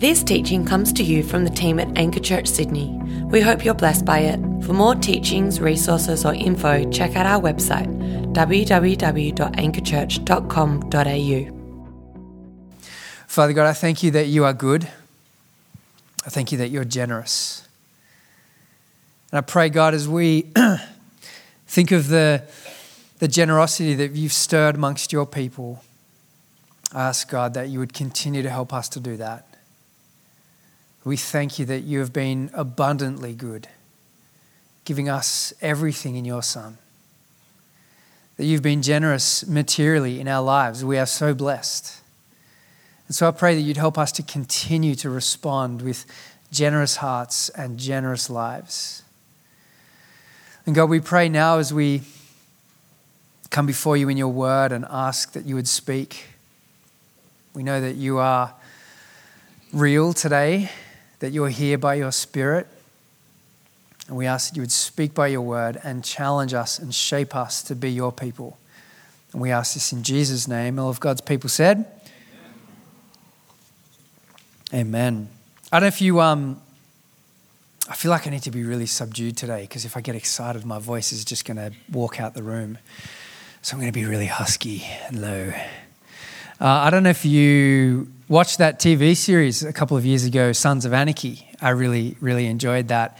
This teaching comes to you from the team at Anchor Church Sydney. We hope you're blessed by it. For more teachings, resources or info, check out our website www.anchorchurch.com.au. Father God, I thank you that you are good. I thank you that you're generous. And I pray, God, as we think of the generosity that you've stirred amongst your people, I ask, God, that you would continue to help us to do that. We thank you that you have been abundantly good, giving us everything in your Son. That you've been generous materially in our lives. We are so blessed. And so I pray that you'd help us to continue to respond with generous hearts and generous lives. And God, we pray now as we come before you in your word and ask that you would speak. We know that you are real today, that you're here by your Spirit. And we ask that you would speak by your word and challenge us and shape us to be your people. And we ask this in Jesus' name. All of God's people said, Amen. I don't know if you, I feel like I need to be really subdued today because if I get excited, my voice is just going to walk out the room. So I'm going to be really husky and low. I don't know if you watched that TV series a couple of years ago, Sons of Anarchy. I really, really enjoyed that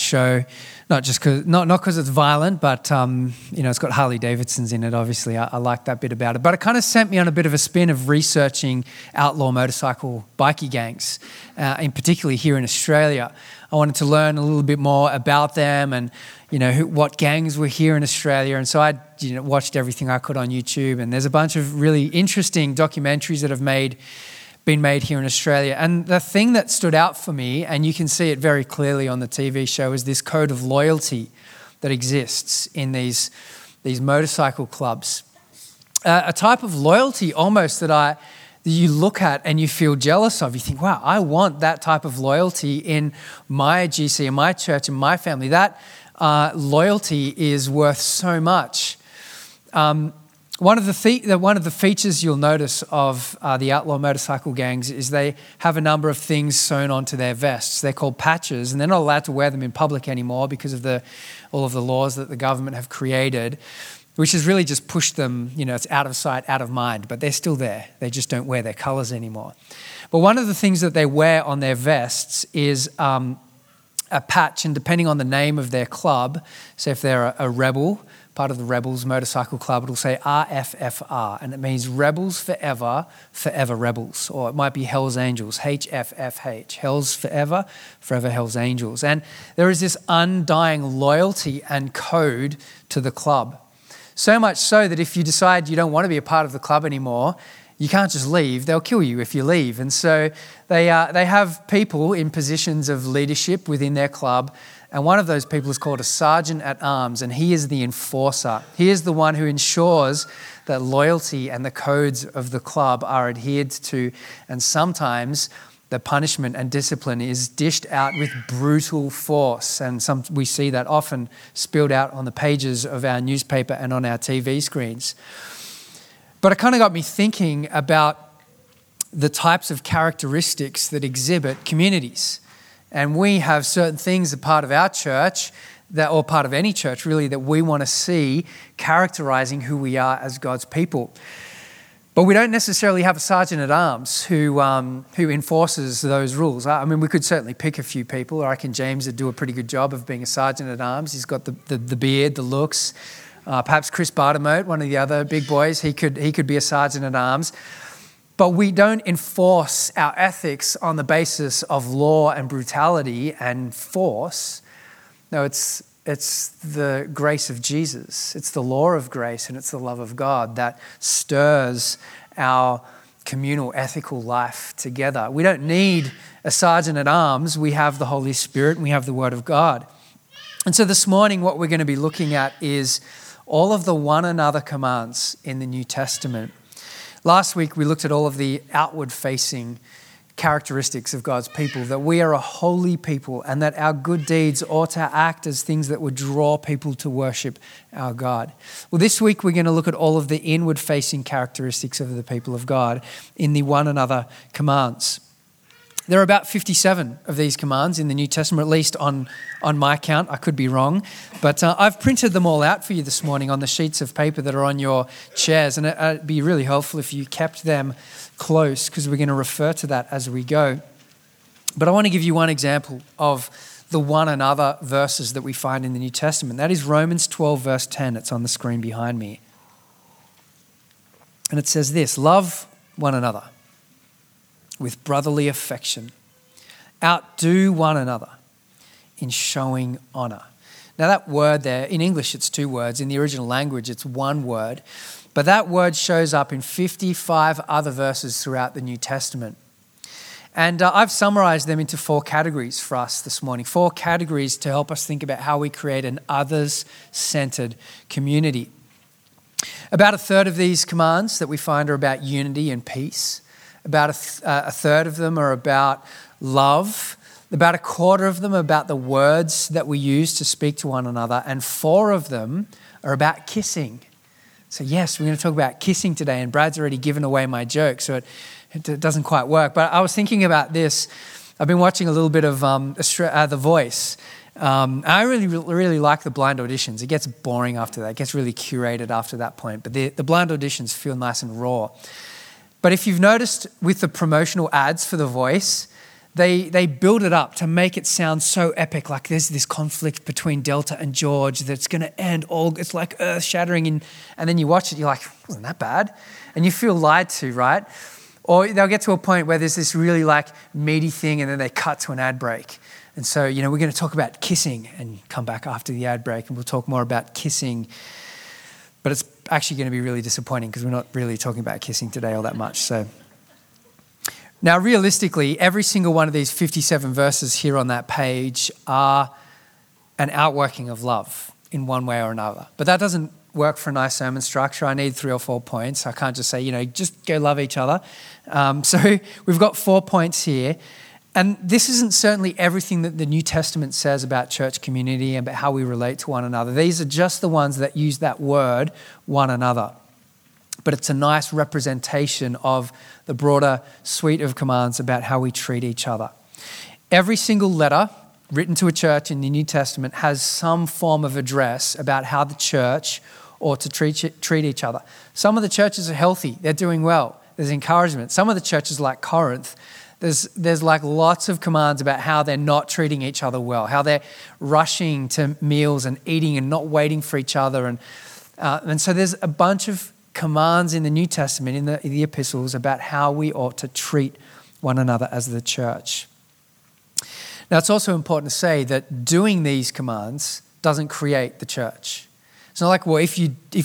show. Not just because, not because it's violent, but it's got Harley Davidsons in it. Obviously, I like that bit about it. But it kind of sent me on a bit of a spin of researching outlaw motorcycle bikie gangs, in particularly here in Australia. I wanted to learn a little bit more about them and what gangs were here in Australia. And so I watched everything I could on YouTube, and there's a bunch of really interesting documentaries that have been made here in Australia. And the thing that stood out for me, and you can see it very clearly on the TV show, is this code of loyalty that exists in these motorcycle clubs. A type of loyalty almost that you look at and you feel jealous of. You think, wow, I want that type of loyalty in my GC, in my church, in my family. That loyalty is worth so much. One of the features you'll notice of the outlaw motorcycle gangs is they have a number of things sewn onto their vests. They're called patches, and they're not allowed to wear them in public anymore because of all of the laws that the government have created, which has really just pushed them, it's out of sight, out of mind, but they're still there. They just don't wear their colours anymore. But one of the things that they wear on their vests is a patch, and depending on the name of their club, so if they're a rebel, part of the Rebels Motorcycle Club, it'll say RFFR, and it means Rebels Forever, Forever Rebels. Or it might be Hell's Angels, HFFH, Hell's Forever, Forever Hell's Angels. And there is this undying loyalty and code to the club. So much so that if you decide you don't want to be a part of the club anymore, you can't just leave. They'll kill you if you leave. And so they have people in positions of leadership within their club. And one of those people is called a sergeant at arms, and he is the enforcer. He is the one who ensures that loyalty and the codes of the club are adhered to, and sometimes the punishment and discipline is dished out with brutal force. And we see that often spilled out on the pages of our newspaper and on our TV screens. But it kind of got me thinking about the types of characteristics that exhibit communities. And we have certain things, a part of our church, or part of any church really, that we want to see characterising who we are as God's people. But we don't necessarily have a sergeant at arms who enforces those rules. I mean, we could certainly pick a few people. I reckon James would do a pretty good job of being a sergeant at arms. He's got the beard, the looks. Perhaps Chris Bartimeau, one of the other big boys, he could be a sergeant at arms. But we don't enforce our ethics on the basis of law and brutality and force. No, it's the grace of Jesus. It's the law of grace, and it's the love of God that stirs our communal ethical life together. We don't need a sergeant at arms. We have the Holy Spirit and we have the Word of God. And so this morning what we're going to be looking at is all of the one another commands in the New Testament. Last week, we looked at all of the outward-facing characteristics of God's people, that we are a holy people and that our good deeds ought to act as things that would draw people to worship our God. Well, this week, we're going to look at all of the inward-facing characteristics of the people of God in the one another commands. There are about 57 of these commands in the New Testament, at least on my count. I could be wrong. But I've printed them all out for you this morning on the sheets of paper that are on your chairs. And it'd be really helpful if you kept them close, because we're going to refer to that as we go. But I want to give you one example of the one another verses that we find in the New Testament. That is Romans 12, verse 10. It's on the screen behind me. And it says this: love one another with brotherly affection. Outdo one another in showing honor. Now that word there, in English it's two words. In the original language it's one word. But that word shows up in 55 other verses throughout the New Testament. And I've summarized them into four categories for us this morning. Four categories to help us think about how we create an others-centered community. About a third of these commands that we find are about unity and peace. About a third of them are about love. About a quarter of them are about the words that we use to speak to one another. And four of them are about kissing. So yes, we're going to talk about kissing today. And Brad's already given away my joke, so it doesn't quite work. But I was thinking about this. I've been watching a little bit of The Voice. I really like the blind auditions. It gets boring after that. It gets really curated after that point. But the blind auditions feel nice and raw. But if you've noticed with the promotional ads for The Voice, they build it up to make it sound so epic, like there's this conflict between Delta and George that's going to end all, it's like earth-shattering. And then you watch it, you're like, wasn't that bad? And you feel lied to, right? Or they'll get to a point where there's this really like meaty thing and then they cut to an ad break. And so, you know, we're going to talk about kissing and come back after the ad break and we'll talk more about kissing. But it's actually going to be really disappointing because we're not really talking about kissing today all that much. So now, realistically, every single one of these 57 verses here on that page are an outworking of love in one way or another. But that doesn't work for a nice sermon structure. I need 3 or 4 points. I can't just say, just go love each other. So we've got 4 points here. And this isn't certainly everything that the New Testament says about church community and about how we relate to one another. These are just the ones that use that word, one another. But it's a nice representation of the broader suite of commands about how we treat each other. Every single letter written to a church in the New Testament has some form of address about how the church ought to treat each other. Some of the churches are healthy. They're doing well. There's encouragement. Some of the churches, like Corinth, There's like lots of commands about how they're not treating each other well, how they're rushing to meals and eating and not waiting for each other. And so there's a bunch of commands in the New Testament, in the epistles, about how we ought to treat one another as the church. Now, it's also important to say that doing these commands doesn't create the church. It's not like, well, if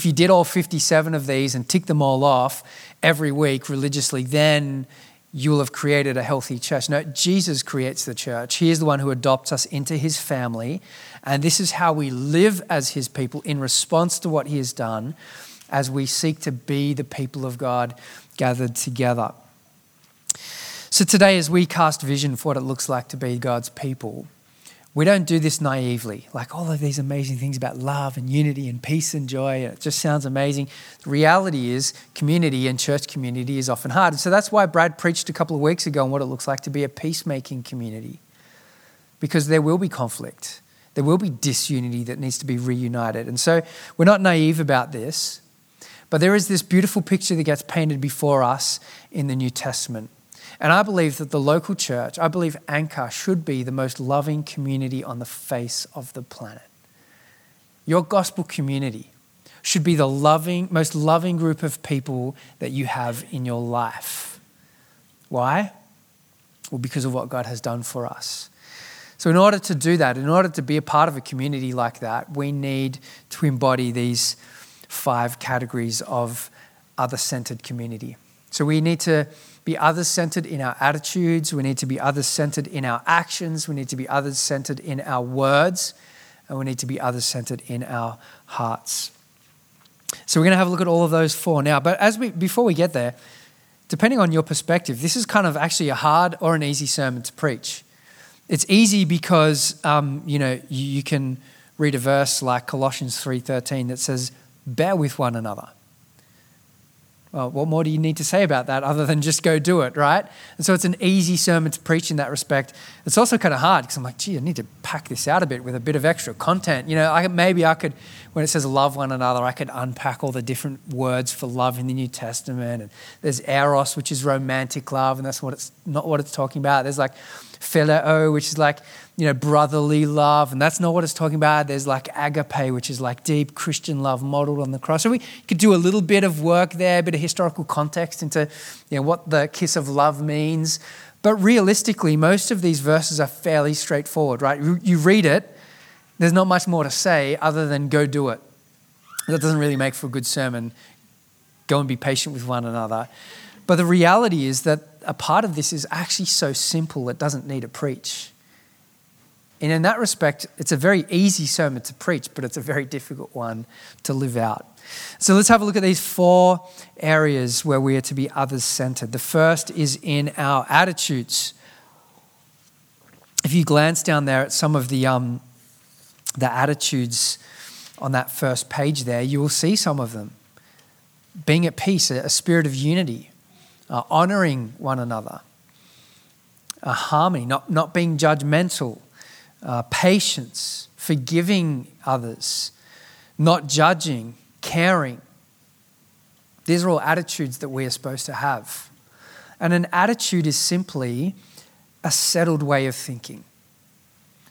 you did all 57 of these and tick them all off every week religiously, then you will have created a healthy church. No, Jesus creates the church. He is the one who adopts us into his family. And this is how we live as his people in response to what he has done as we seek to be the people of God gathered together. So today, as we cast vision for what it looks like to be God's people, we don't do this naively, like all of these amazing things about love and unity and peace and joy. It just sounds amazing. The reality is community and church community is often hard. And so that's why Brad preached a couple of weeks ago on what it looks like to be a peacemaking community, because there will be conflict. There will be disunity that needs to be reunited. And so we're not naive about this, but there is this beautiful picture that gets painted before us in the New Testament. And I believe that the local church, I believe Anchor, should be the most loving community on the face of the planet. Your gospel community should be the most loving group of people that you have in your life. Why? Well, because of what God has done for us. So in order to do that, in order to be a part of a community like that, we need to embody these 5 categories of other-centered community. So we need to be others-centered in our attitudes. We need to be others-centered in our actions. We need to be others-centered in our words. And we need to be others-centered in our hearts. So we're going to have a look at all of those 4 now. But before we get there, depending on your perspective, this is kind of actually a hard or an easy sermon to preach. It's easy because, you can read a verse like Colossians 3:13 that says, bear with one another. Well, what more do you need to say about that other than just go do it, right? And so it's an easy sermon to preach in that respect. It's also kind of hard because I'm like, gee, I need to pack this out a bit with a bit of extra content. You know, I could, when it says love one another, I could unpack all the different words for love in the New Testament. And there's eros, which is romantic love, and that's not what it's talking about. There's like phileo, which is like, you know, brotherly love, and that's not what it's talking about. There's like agape, which is like deep Christian love modeled on the cross. So we could do a little bit of work there, a bit of historical context into, you know, what the kiss of love means. But realistically, most of these verses are fairly straightforward, right? You read it, there's not much more to say other than go do it. That doesn't really make for a good sermon. Go and be patient with one another. But the reality is that a part of this is actually so simple it doesn't need to preach. And in that respect, it's a very easy sermon to preach, but it's a very difficult one to live out. So let's have a look at these four areas where we are to be others-centered. The first is in our attitudes. If you glance down there at some of the attitudes on that first page there, you will see some of them. Being at peace, a spirit of unity, honoring one another, a harmony, not being judgmental, patience, forgiving others, not judging, caring. These are all attitudes that we are supposed to have. And an attitude is simply a settled way of thinking.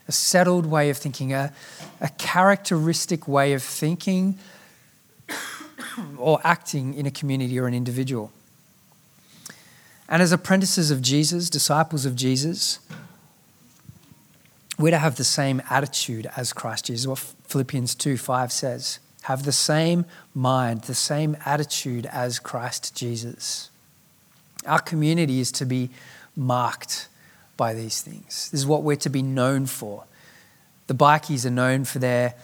A settled way of thinking, a characteristic way of thinking or acting in a community or an individual. And as apprentices of Jesus, disciples of Jesus, we're to have the same attitude as Christ Jesus. What Philippians 2:5 says, have the same mind, the same attitude as Christ Jesus. Our community is to be marked by these things. This is what we're to be known for. The bikies are known for their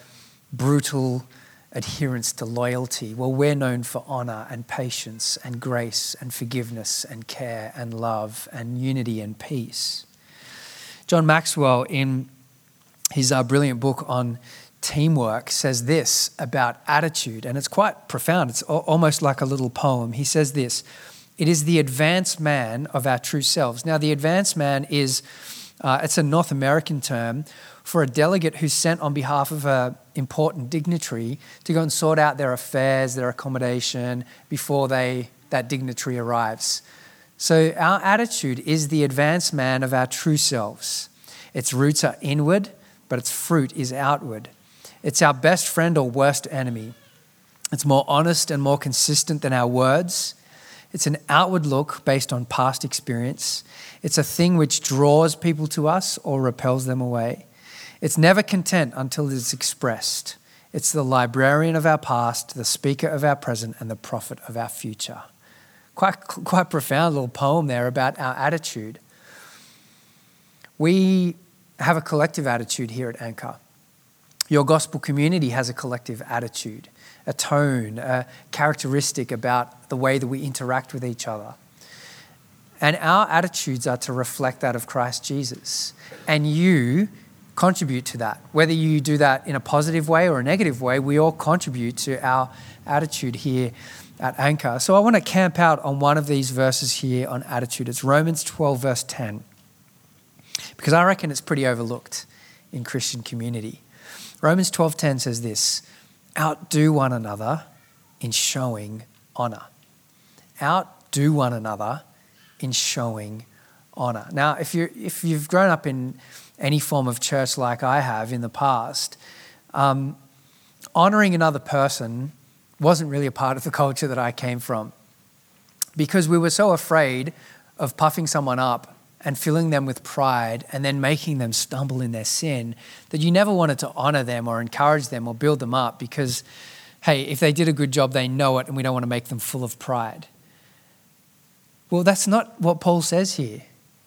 brutal adherence to loyalty. Well, we're known for honor and patience and grace and forgiveness and care and love and unity and peace. John Maxwell, in his brilliant book on teamwork, says this about attitude, and it's quite profound. It's almost like a little poem. He says this, it is the advanced man of our true selves. Now, the advanced man is, it's a North American term for a delegate who's sent on behalf of an important dignitary to go and sort out their affairs, their accommodation, before that dignitary arrives. So our attitude is the advanced man of our true selves. Its roots are inward, but its fruit is outward. It's our best friend or worst enemy. It's more honest and more consistent than our words. It's an outward look based on past experience. It's a thing which draws people to us or repels them away. It's never content until it is expressed. It's the librarian of our past, the speaker of our present, and the prophet of our future. Quite profound little poem there about our attitude. We have a collective attitude here at Anchor. Your gospel community has a collective attitude, a tone, a characteristic about the way that we interact with each other. And our attitudes are to reflect that of Christ Jesus. And you contribute to that. Whether you do that in a positive way or a negative way, we all contribute to our attitude here at Anchor. So I want to camp out on one of these verses here on attitude. It's Romans 12 verse 10, because I reckon it's pretty overlooked in Christian community. Romans 12:10 says this, outdo one another in showing honor. Outdo one another in showing honor. Now, if you've grown up in any form of church like I have in the past, honoring another person wasn't really a part of the culture that I came from, because we were so afraid of puffing someone up and filling them with pride and then making them stumble in their sin that you never wanted to honor them or encourage them or build them up, because, hey, if they did a good job, they know it, and we don't want to make them full of pride. Well, that's not what Paul says here.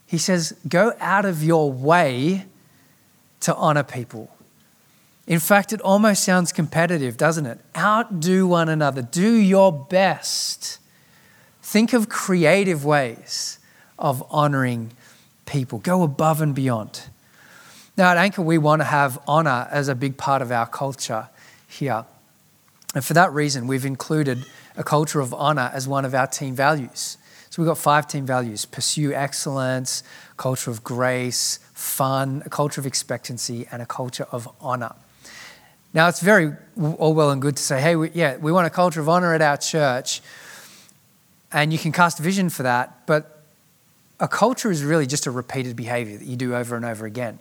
He says, go out of your way to honor people. In fact, it almost sounds competitive, doesn't it? Outdo one another. Do your best. Think of creative ways of honoring people. Go above and beyond. Now, at Anchor, we want to have honor as a big part of our culture here. And for that reason, we've included a culture of honour as one of our team values. So we've got 5 team values: pursue excellence, culture of grace, fun, a culture of expectancy, and a culture of honour. Now, it's very all well and good to say, hey, we want a culture of honour at our church, and you can cast a vision for that, but a culture is really just a repeated behaviour that you do over and over again.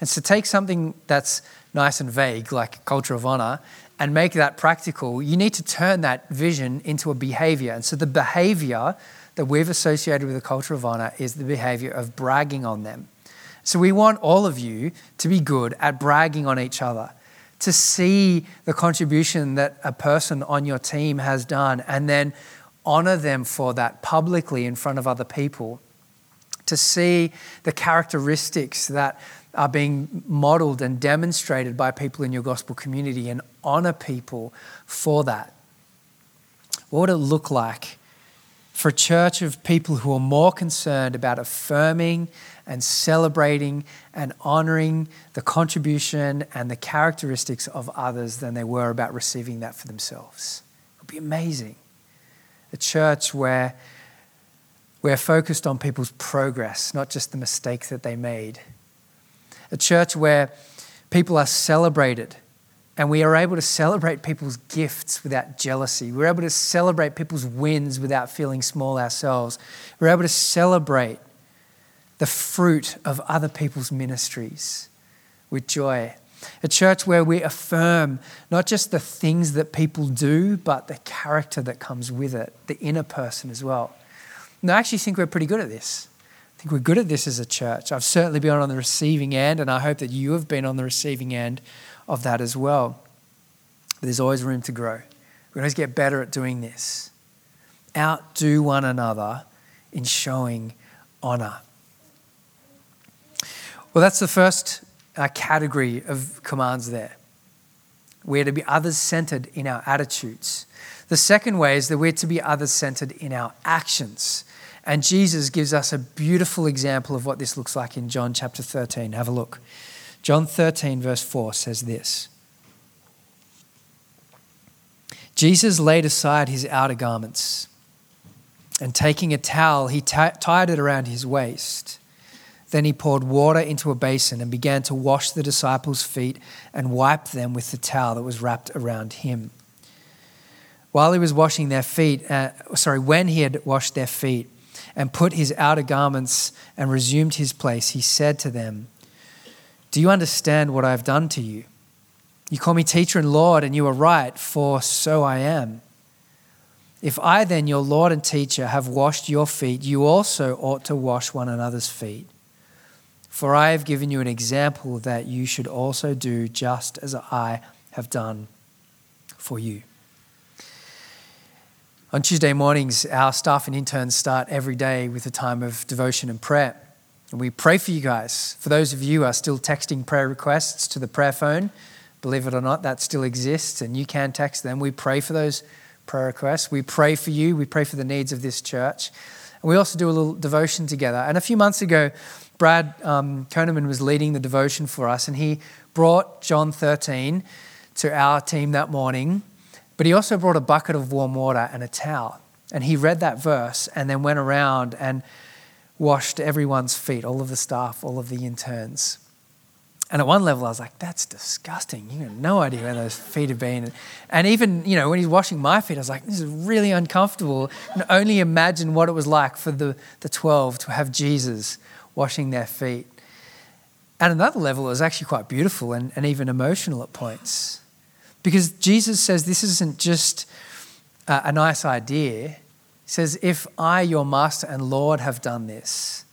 And so take something that's nice and vague, like culture of honour, and make that practical. You need to turn that vision into a behaviour. And so the behaviour that we've associated with a culture of honour is the behaviour of bragging on them. So we want all of you to be good at bragging on each other, to see the contribution that a person on your team has done and then honour them for that publicly in front of other people, to see the characteristics that are being modelled and demonstrated by people in your gospel community and honour people for that. What would it look like for a church of people who are more concerned about affirming and celebrating and honouring the contribution and the characteristics of others than they were about receiving that for themselves? It would be amazing. A church where we're focused on people's progress, not just the mistake that they made. A church where people are celebrated and we are able to celebrate people's gifts without jealousy. We're able to celebrate people's wins without feeling small ourselves. We're able to celebrate the fruit of other people's ministries with joy. A church where we affirm not just the things that people do, but the character that comes with it, the inner person as well. And I actually think we're pretty good at this. I think we're good at this as a church. I've certainly been on the receiving end, and I hope that you have been on the receiving end of that as well. But there's always room to grow. We always get better at doing this. Outdo one another in showing honour. Well, that's the first category of commands there. We're to be others-centred in our attitudes. The second way is that we're to be others-centred in our actions. And Jesus gives us a beautiful example of what this looks like in John chapter 13. Have a look. John 13 verse 4 says this. Jesus laid aside his outer garments, and taking a towel, he tied it around his waist. Then he poured water into a basin and began to wash the disciples' feet and wipe them with the towel that was wrapped around him. When he had washed their feet and put his outer garments and resumed his place, he said to them, "Do you understand what I have done to you? You call me teacher and Lord, and you are right, for so I am. If I then, your Lord and teacher, have washed your feet, you also ought to wash one another's feet. For I have given you an example that you should also do just as I have done for you." On Tuesday mornings, our staff and interns start every day with a time of devotion and prayer. And we pray for you guys. For those of you who are still texting prayer requests to the prayer phone, believe it or not, that still exists and you can text them. We pray for those prayer requests. We pray for you. We pray for the needs of this church. And we also do a little devotion together. And a few months ago, Brad Koneman was leading the devotion for us, and he brought John 13 to our team that morning, but he also brought a bucket of warm water and a towel. And he read that verse and then went around and washed everyone's feet, all of the staff, all of the interns. And at one level, I was like, that's disgusting. You have no idea where those feet have been. And even, when he's washing my feet, I was like, this is really uncomfortable. And only imagine what it was like for the 12 to have Jesus washing their feet. At another level, it was actually quite beautiful and even emotional at points, because Jesus says this isn't just a nice idea. He says, if I, your Master and Lord, have done this,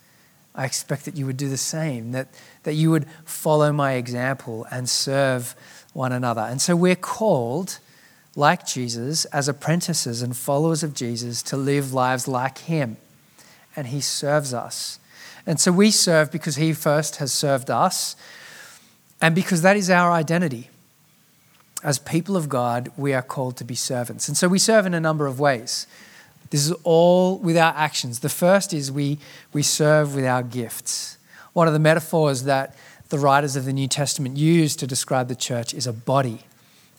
I expect that you would do the same, that you would follow my example and serve one another. And so we're called, like Jesus, as apprentices and followers of Jesus, to live lives like him, and he serves us. And so we serve because he first has served us, and because that is our identity. As people of God, we are called to be servants. And so we serve in a number of ways. This is all with our actions. The first is we serve with our gifts. One of the metaphors that the writers of the New Testament use to describe the church is a body.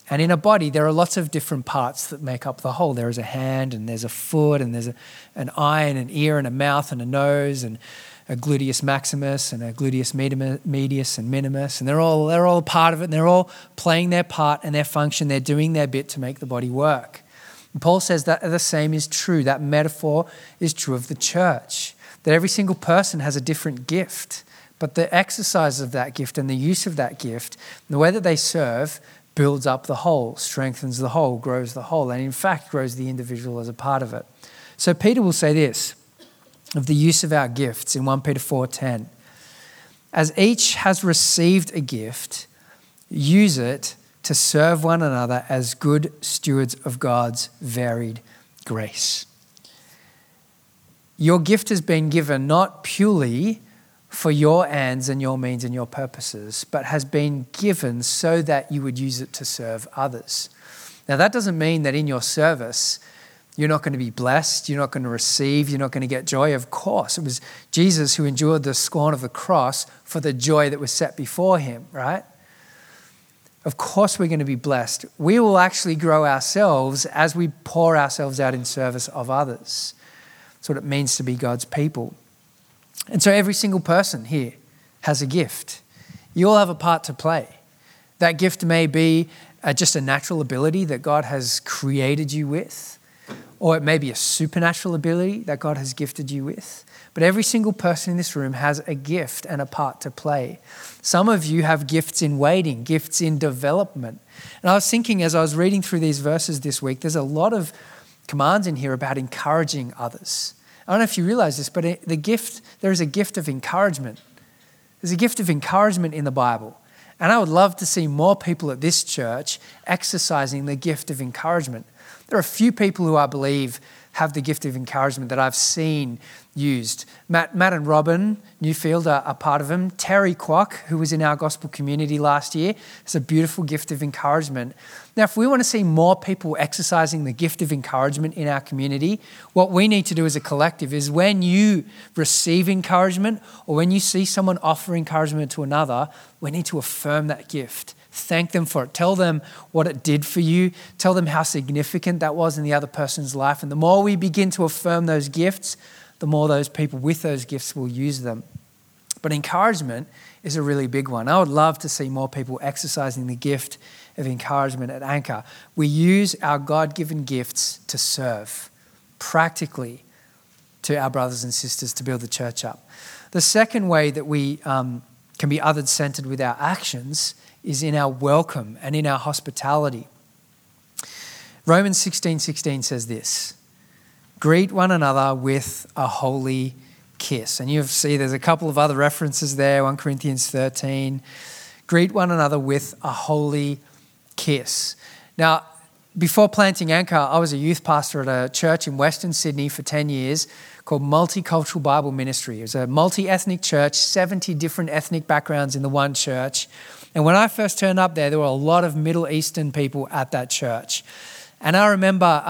And in a body, there are lots of different parts that make up the whole. There is a hand, and there's a foot, and there's an eye and an ear and a mouth and a nose and a gluteus maximus and a gluteus medius and minimus. And they're all part of it, and they're all playing their part and their function. They're doing their bit to make the body work. And Paul says that the same is true. That metaphor is true of the church, that every single person has a different gift. But the exercise of that gift and the use of that gift, the way that they serve, builds up the whole, strengthens the whole, grows the whole, and in fact grows the individual as a part of it. So Peter will say this of the use of our gifts in 1 Peter 4:10. As each has received a gift, use it to serve one another as good stewards of God's varied grace. Your gift has been given not purely for your ends and your means and your purposes, but has been given so that you would use it to serve others. Now, that doesn't mean that in your service, you're not going to be blessed, you're not going to receive, you're not going to get joy. Of course, it was Jesus who endured the scorn of the cross for the joy that was set before him, right? Of course, we're going to be blessed. We will actually grow ourselves as we pour ourselves out in service of others. That's what it means to be God's people. And so every single person here has a gift. You all have a part to play. That gift may be just a natural ability that God has created you with, or it may be a supernatural ability that God has gifted you with. But every single person in this room has a gift and a part to play. Some of you have gifts in waiting, gifts in development. And I was thinking as I was reading through these verses this week, there's a lot of commands in here about encouraging others. I don't know if you realize this, but there is a gift of encouragement. There's a gift of encouragement in the Bible. And I would love to see more people at this church exercising the gift of encouragement. There are a few people who I believe have the gift of encouragement that I've seen used. Matt and Robin Newfield are part of them. Terry Kwok, who was in our gospel community last year, has a beautiful gift of encouragement. Now, if we want to see more people exercising the gift of encouragement in our community, what we need to do as a collective is when you receive encouragement or when you see someone offer encouragement to another, we need to affirm that gift. Thank them for it. Tell them what it did for you. Tell them how significant that was in the other person's life. And the more we begin to affirm those gifts, the more those people with those gifts will use them. But encouragement is a really big one. I would love to see more people exercising the gift of encouragement at Anchor. We use our God-given gifts to serve practically to our brothers and sisters to build the church up. The second way that we can be others-centered with our actions is in our welcome and in our hospitality. Romans 16:16 says this, greet one another with a holy kiss. And you'll see there's a couple of other references there, 1 Corinthians 13. Greet one another with a holy kiss. Now, before planting Anchor, I was a youth pastor at a church in Western Sydney for 10 years called Multicultural Bible Ministry. It was a multi-ethnic church, 70 different ethnic backgrounds in the one church. And when I first turned up there were a lot of Middle Eastern people at that church. And I remember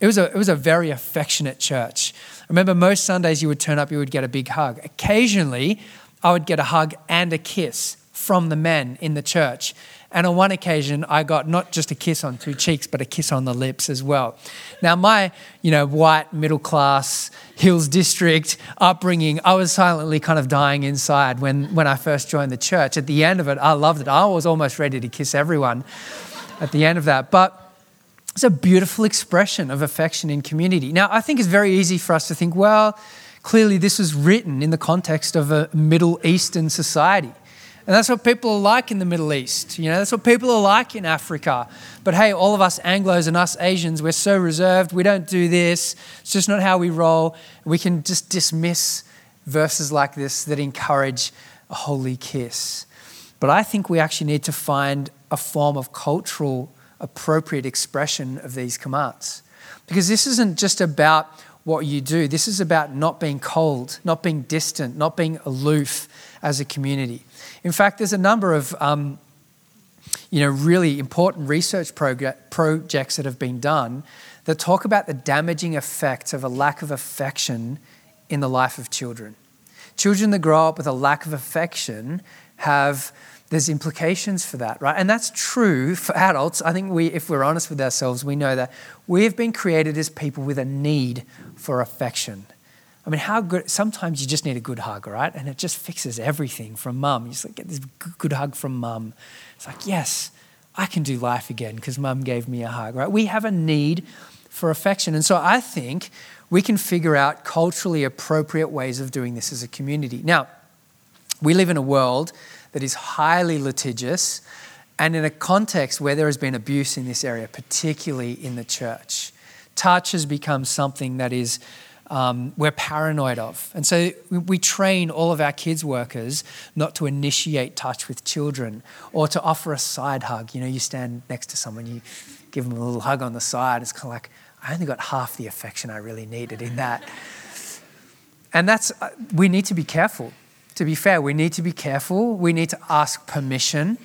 it was a very affectionate church. I remember most Sundays you would turn up, you would get a big hug. Occasionally, I would get a hug and a kiss from the men in the church. And on one occasion, I got not just a kiss on two cheeks, but a kiss on the lips as well. Now, my white, middle-class, Hills District upbringing, I was silently kind of dying inside when I first joined the church. At the end of it, I loved it. I was almost ready to kiss everyone at the end of that. But it's a beautiful expression of affection in community. Now, I think it's very easy for us to think, well, clearly this was written in the context of a Middle Eastern society. And that's what people are like in the Middle East. That's what people are like in Africa. But hey, all of us Anglos and us Asians, we're so reserved. We don't do this. It's just not how we roll. We can just dismiss verses like this that encourage a holy kiss. But I think we actually need to find a form of cultural appropriate expression of these commands. Because this isn't just about what you do. This is about not being cold, not being distant, not being aloof as a community. In fact, there's a number of really important research projects that have been done that talk about the damaging effects of a lack of affection in the life of children. Children that grow up with a lack of affection have there's implications for that, right? And that's true for adults. I think if we're honest with ourselves, we know that we have been created as people with a need for affection. I mean, how good, sometimes you just need a good hug, right? And it just fixes everything from mum. You just like, get this good hug from mum. It's like, yes, I can do life again because mum gave me a hug, right? We have a need for affection. And so I think we can figure out culturally appropriate ways of doing this as a community. Now, we live in a world that is highly litigious and in a context where there has been abuse in this area, particularly in the church. Touch has become something that is we're paranoid of. And so we train all of our kids' workers not to initiate touch with children or to offer a side hug. You know, you stand next to someone, you give them a little hug on the side. It's kind of like, I only got half the affection I really needed in that. And we need to be careful. To be fair, we need to be careful. We need to ask permission.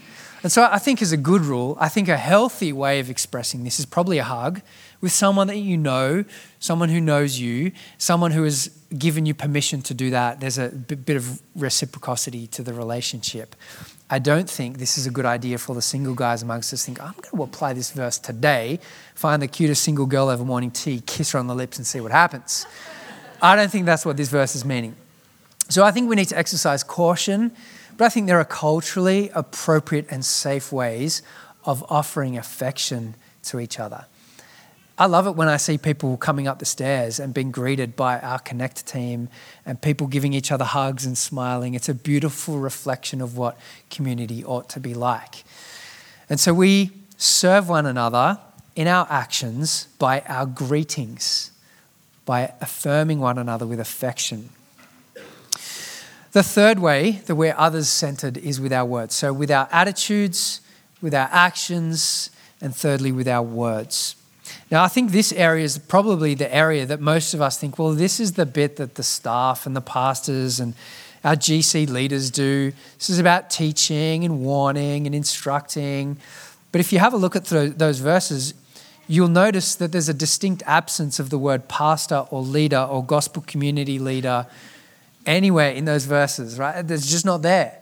And so I think as a good rule, I think a healthy way of expressing this is probably a hug with someone that you know, someone who knows you, someone who has given you permission to do that. There's a bit of reciprocity to the relationship. I don't think this is a good idea for the single guys amongst us. Think, I'm going to apply this verse today, find the cutest single girl over morning tea, kiss her on the lips and see what happens. I don't think that's what this verse is meaning. So I think we need to exercise caution, but I think there are culturally appropriate and safe ways of offering affection to each other. I love it when I see people coming up the stairs and being greeted by our Connect team and people giving each other hugs and smiling. It's a beautiful reflection of what community ought to be like. And so we serve one another in our actions by our greetings, by affirming one another with affection. The third way that we're others-centered is with our words. So with our attitudes, with our actions, and thirdly, with our words. Now, I think this area is probably the area that most of us think, well, this is the bit that the staff and the pastors and our GC leaders do. This is about teaching and warning and instructing. But if you have a look at those verses, you'll notice that there's a distinct absence of the word pastor or leader or gospel community leader anywhere in those verses, right? It's just not there.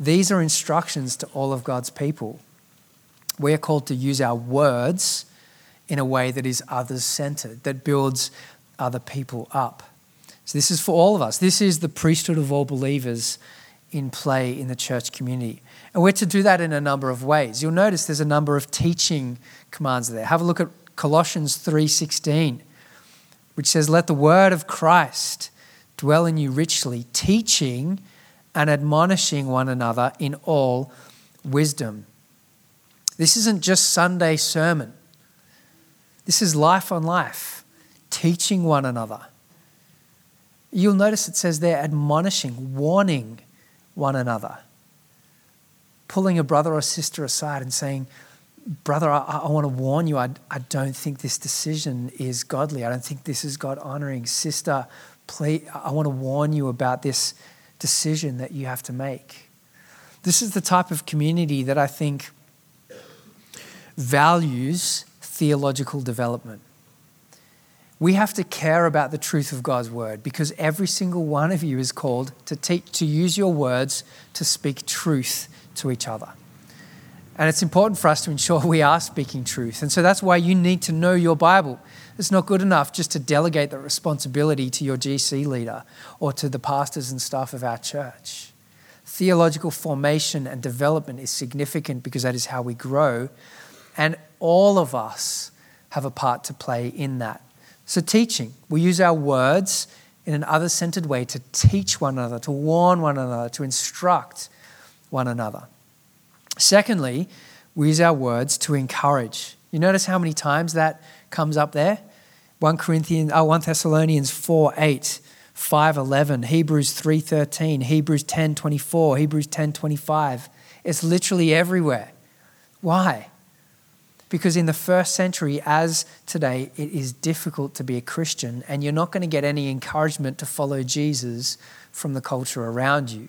These are instructions to all of God's people. We are called to use our words in a way that is others-centered, that builds other people up. So this is for all of us. This is the priesthood of all believers in play in the church community. And we're to do that in a number of ways. You'll notice there's a number of teaching commands there. Have a look at Colossians 3:16, which says, "Let the word of Christ dwell in you richly, teaching and admonishing one another in all wisdom." This isn't just Sunday sermon. This is life on life, teaching one another. You'll notice it says there, admonishing, warning one another, pulling a brother or sister aside and saying, brother, I want to warn you, I don't think this decision is godly. I don't think this is God-honoring. Sister, please, I want to warn you about this decision that you have to make. This is the type of community that I think values theological development. We have to care about the truth of God's word because every single one of you is called to use your words to speak truth to each other. And it's important for us to ensure we are speaking truth. And so that's why you need to know your Bible. It's not good enough just to delegate that responsibility to your GC leader or to the pastors and staff of our church. Theological formation and development is significant because that is how we grow. And all of us have a part to play in that. So teaching, we use our words in an other-centered way to teach one another, to warn one another, to instruct one another. Secondly, we use our words to encourage. You notice how many times that comes up there? 1 Thessalonians 4:8, 5:11, Hebrews 3:13, Hebrews 10:24, Hebrews 10:25. It's literally everywhere. Why? Because in the first century, as today, it is difficult to be a Christian and you're not going to get any encouragement to follow Jesus from the culture around you.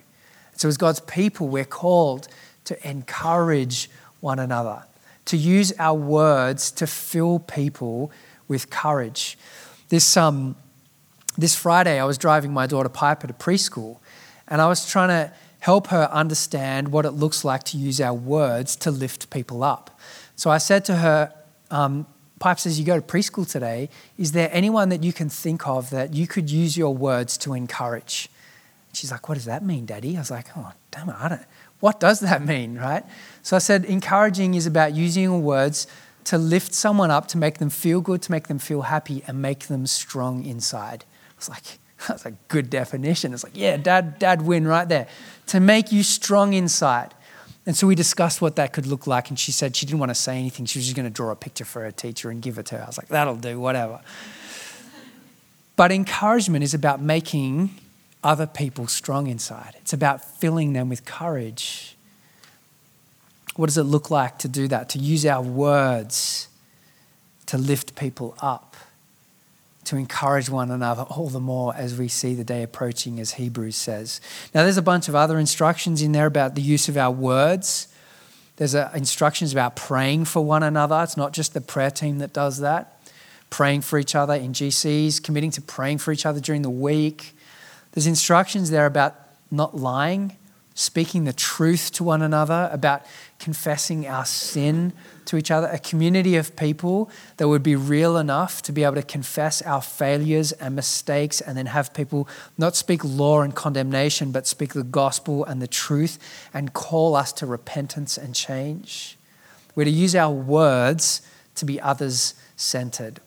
So as God's people, we're called to encourage one another, to use our words to fill people with courage. This Friday, I was driving my daughter Piper to preschool and I was trying to help her understand what it looks like to use our words to lift people up. So I said to her, Pipes, as you go to preschool today, is there anyone that you can think of that you could use your words to encourage? She's like, what does that mean, Daddy? I was like, oh, damn it, what does that mean, right? So I said, encouraging is about using your words to lift someone up, to make them feel good, to make them feel happy, and make them strong inside. I was like, good definition. It's like, yeah, dad win right there. To make you strong inside. And so we discussed what that could look like, and she said she didn't want to say anything. She was just going to draw a picture for her teacher and give it to her. I was like, that'll do, whatever. But encouragement is about making other people strong inside. It's about filling them with courage. What does it look like to do that? To use our words to lift people up, to encourage one another all the more as we see the day approaching, as Hebrews says. Now, there's a bunch of other instructions in there about the use of our words. There's instructions about praying for one another. It's not just the prayer team that does that. Praying for each other in GCs, committing to praying for each other during the week. There's instructions there about not lying, speaking the truth to one another, about confessing our sin to each other, a community of people that would be real enough to be able to confess our failures and mistakes, and then have people not speak law and condemnation, but speak the gospel and the truth and call us to repentance and change. We're to use our words to be others-centered.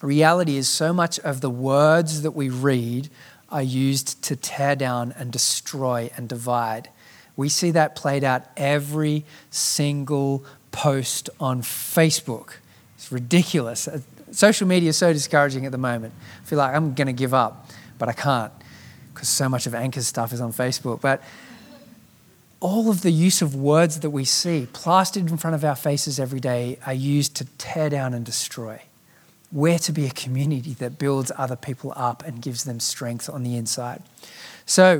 Reality is so much of the words that we read are used to tear down and destroy and divide. We see that played out every single post on Facebook. It's ridiculous. Social media is so discouraging at the moment. I feel like I'm going to give up, but I can't, because so much of Anchor's stuff is on Facebook. But all of the use of words that we see plastered in front of our faces every day are used to tear down and destroy. We're to be a community that builds other people up and gives them strength on the inside. So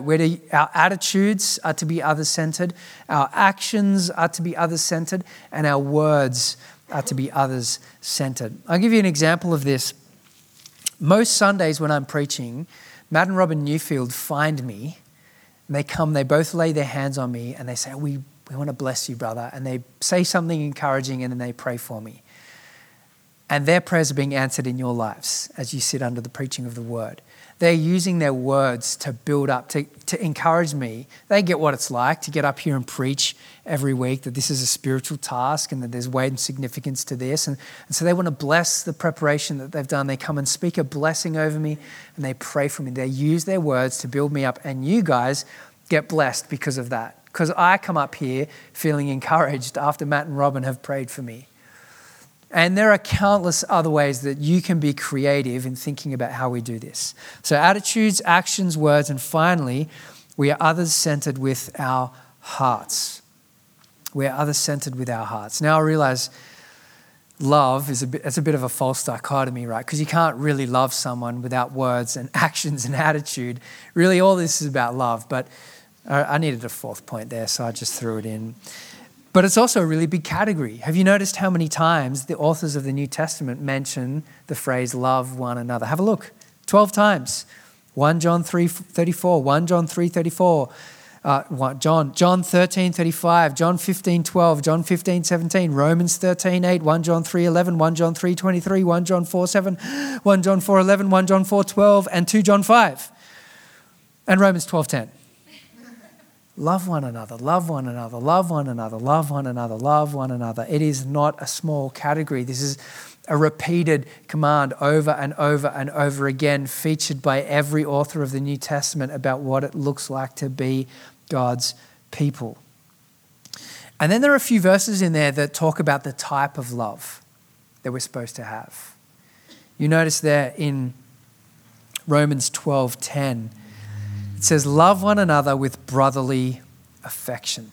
our attitudes are to be other-centered, our actions are to be other-centered, and our words are to be others-centered. I'll give you an example of this. Most Sundays when I'm preaching, Matt and Robin Newfield find me, and they come, they both lay their hands on me, and they say, we want to bless you, brother. And they say something encouraging, and then they pray for me. And their prayers are being answered in your lives as you sit under the preaching of the word. They're using their words to build up, to encourage me. They get what it's like to get up here and preach every week, that this is a spiritual task and that there's weight and significance to this. And so they want to bless the preparation that they've done. They come and speak a blessing over me and they pray for me. They use their words to build me up, and you guys get blessed because of that. Because I come up here feeling encouraged after Matt and Robin have prayed for me. And there are countless other ways that you can be creative in thinking about how we do this. So attitudes, actions, words, and finally, we are others-centered with our hearts. We are others-centered with our hearts. Now I realize love is it's a bit of a false dichotomy, right? Because you can't really love someone without words and actions and attitude. Really, all this is about love, but I needed a fourth point there, so I just threw it in. But it's also a really big category. Have you noticed how many times the authors of the New Testament mention the phrase love one another? Have a look, 12 times. 1 John 3:34, 1 John 3:34, John 13:35, John 15:12, John 15:17, Romans 13:8, 1 John 3:11, 1 John 3:23, 1 John 4:7, 1 John 4:11, 1 John 4:12, and 2 John 5, and Romans 12:10. Love one another, love one another, love one another, love one another, love one another. It is not a small category. This is a repeated command over and over and over again, featured by every author of the New Testament about what it looks like to be God's people. And then there are a few verses in there that talk about the type of love that we're supposed to have. You notice there in Romans 12:10, it says, love one another with brotherly affection.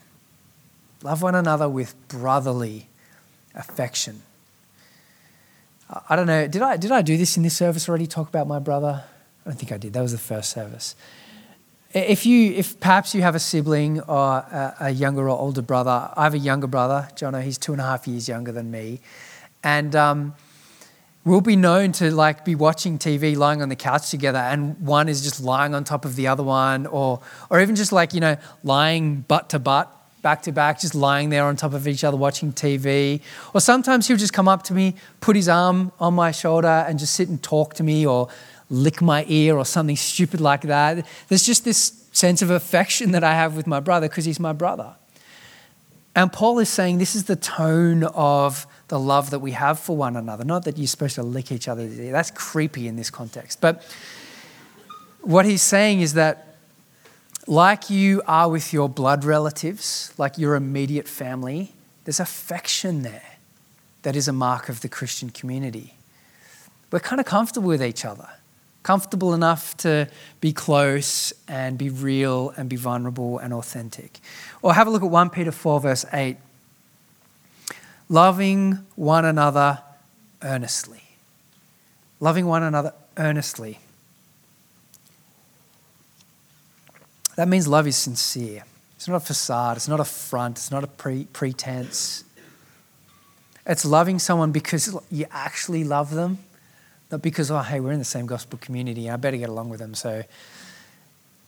Love one another with brotherly affection. I don't know, did I do this in this service already, talk about my brother? I don't think I did. That was the first service. If perhaps you have a sibling or a younger or older brother, I have a younger brother, Jono, he's 2.5 years younger than me. And we'll be known to like be watching TV, lying on the couch together, and one is just lying on top of the other one, or even just like, you know, lying butt to butt, back to back, just lying there on top of each other watching TV. Or sometimes he'll just come up to me, put his arm on my shoulder and just sit and talk to me or lick my ear or something stupid like that. There's just this sense of affection that I have with my brother because he's my brother. And Paul is saying this is the tone of the love that we have for one another. Not that you're supposed to lick each other. That's creepy in this context. But what he's saying is that like you are with your blood relatives, like your immediate family, there's affection there that is a mark of the Christian community. We're kind of comfortable with each other, comfortable enough to be close and be real and be vulnerable and authentic. Or have a look at 1 Peter 4 verse 8. Loving one another earnestly. Loving one another earnestly. That means love is sincere. It's not a facade. It's not a front. It's not a pretense. It's loving someone because you actually love them, not because, oh, hey, we're in the same gospel community. I better get along with them. So,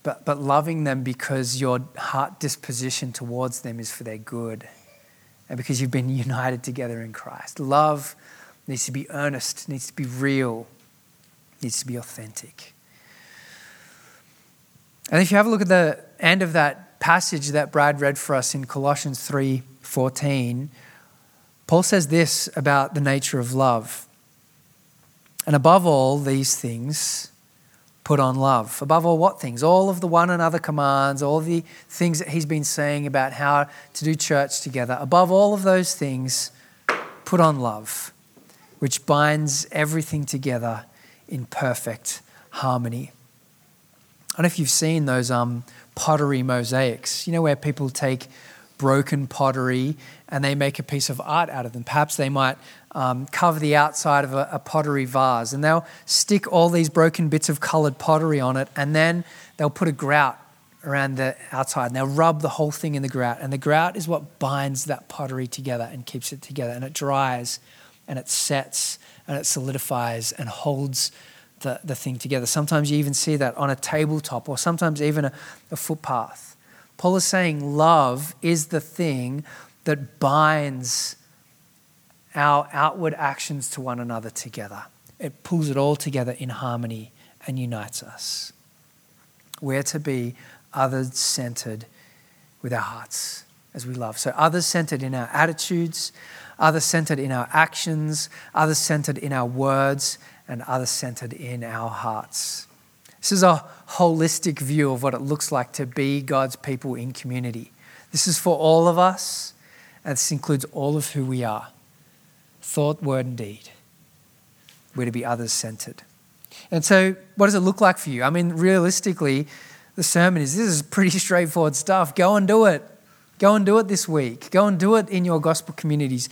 but loving them because your heart disposition towards them is for their good. And because you've been united together in Christ. Love needs to be earnest, needs to be real, needs to be authentic. And if you have a look at the end of that passage that Brad read for us in Colossians 3:14, Paul says this about the nature of love. And above all these things, put on love. Above all what things? All of the one another commands, all the things that he's been saying about how to do church together. Above all of those things, put on love, which binds everything together in perfect harmony. I don't know if you've seen those pottery mosaics, you know, where people take broken pottery and they make a piece of art out of them. Perhaps they might cover the outside of a pottery vase, and they'll stick all these broken bits of coloured pottery on it, and then they'll put a grout around the outside and they'll rub the whole thing in the grout, and the grout is what binds that pottery together and keeps it together, and it dries and it sets and it solidifies and holds the thing together. Sometimes you even see that on a tabletop or sometimes even a footpath. Paul is saying love is the thing that binds our outward actions to one another together. It pulls it all together in harmony and unites us. We're to be others-centered with our hearts as we love. So others-centered in our attitudes, others-centered in our actions, others-centered in our words, and others-centered in our hearts. This is a holistic view of what it looks like to be God's people in community. This is for all of us, and this includes all of who we are. Thought, word, and deed. We're to be others-centered. And so what does it look like for you? I mean, realistically, the sermon is pretty straightforward stuff. Go and do it. Go and do it this week. Go and do it in your gospel communities.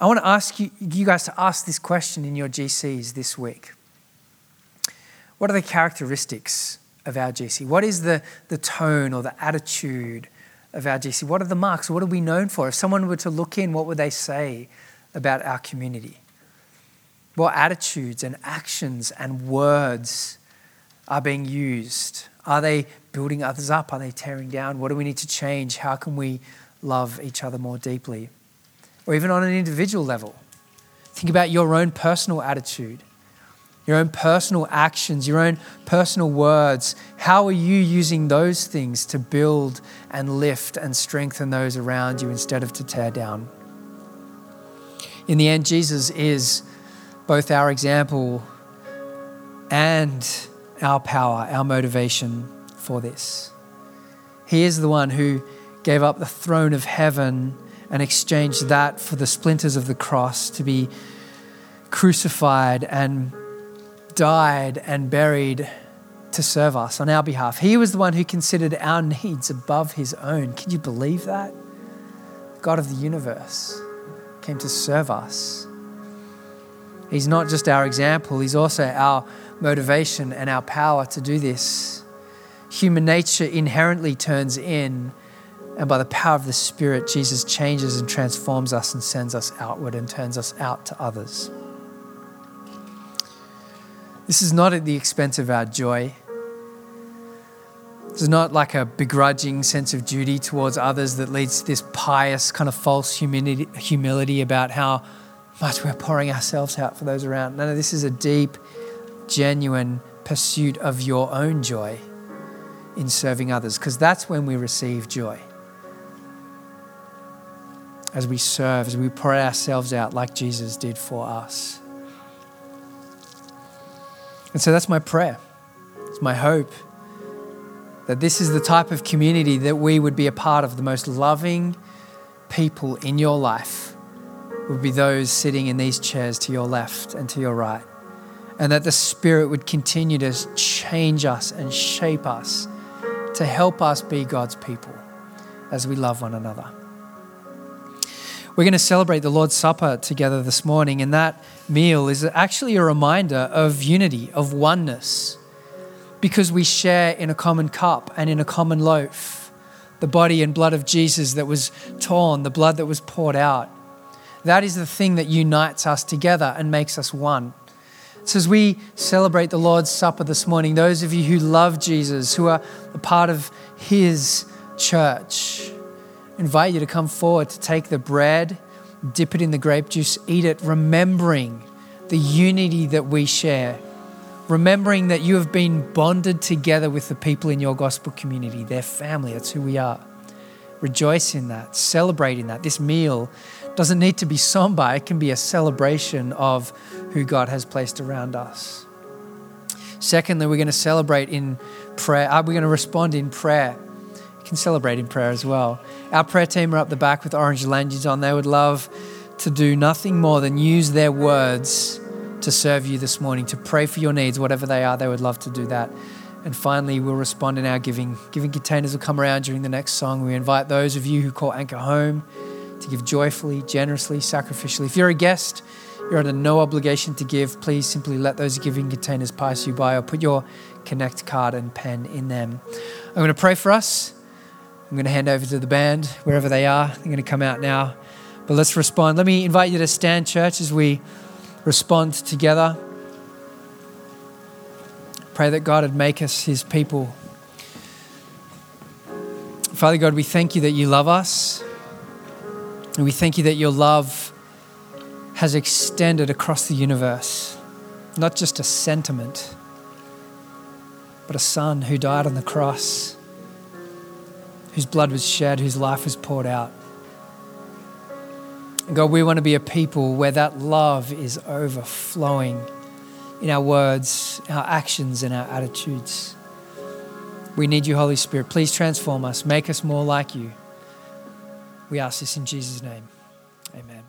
I want to ask you guys to ask this question in your GCs this week. What are the characteristics of our GC? What is the tone or the attitude of our GC? What are the marks? What are we known for? If someone were to look in, what would they say about our community? What attitudes and actions and words are being used? Are they building others up? Are they tearing down? What do we need to change? How can we love each other more deeply? Or even on an individual level, think about your own personal attitude, your own personal actions, your own personal words. How are you using those things to build and lift and strengthen those around you instead of to tear down? In the end, Jesus is both our example and our power, our motivation for this. He is the one who gave up the throne of heaven and exchanged that for the splinters of the cross to be crucified and died and buried to serve us on our behalf. He was the one who considered our needs above his own. Can you believe that? God of the universe came to serve us. He's not just our example, he's also our motivation and our power to do this. Human nature inherently turns in, and by the power of the Spirit, Jesus changes and transforms us and sends us outward and turns us out to others. This is not at the expense of our joy. This is not like a begrudging sense of duty towards others that leads to this pious kind of false humility about how much we're pouring ourselves out for those around. No, this is a deep, genuine pursuit of your own joy in serving others, because that's when we receive joy. As we serve, as we pour ourselves out like Jesus did for us. And so that's my prayer. It's my hope that this is the type of community that we would be a part of. The most loving people in your life would be those sitting in these chairs to your left and to your right. And that the Spirit would continue to change us and shape us to help us be God's people as we love one another. We're going to celebrate the Lord's Supper together this morning, and that meal is actually a reminder of unity, of oneness, because we share in a common cup and in a common loaf, the body and blood of Jesus that was torn, the blood that was poured out. That is the thing that unites us together and makes us one. So as we celebrate the Lord's Supper this morning, those of you who love Jesus, who are a part of his church, invite you to come forward, to take the bread, dip it in the grape juice, eat it, remembering the unity that we share, remembering that you have been bonded together with the people in your gospel community, their family. That's who we are. Rejoice in that, celebrate in that. This meal doesn't need to be somber. It can be a celebration of who God has placed around us. Secondly, we're going to celebrate in prayer. We're going to respond in prayer. Can celebrate in prayer as well. Our prayer team are up the back with orange lanyards on. They would love to do nothing more than use their words to serve you this morning, to pray for your needs, whatever they are. They would love to do that. And finally, we'll respond in our giving. Giving containers will come around during the next song. We invite those of you who call Anchor home to give joyfully, generously, sacrificially. If you're a guest, you're under no obligation to give. Please simply let those giving containers pass you by, or put your Connect card and pen in them. I'm going to pray for us. I'm going to hand over to the band, wherever they are. They're going to come out now. But let's respond. Let me invite you to stand, church, as we respond together. Pray that God would make us his people. Father God, we thank you that you love us. And we thank you that your love has extended across the universe. Not just a sentiment, but a son who died on the cross, whose blood was shed, whose life was poured out. And God, we want to be a people where that love is overflowing in our words, our actions, and our attitudes. We need you, Holy Spirit. Please transform us. Make us more like you. We ask this in Jesus' name. Amen.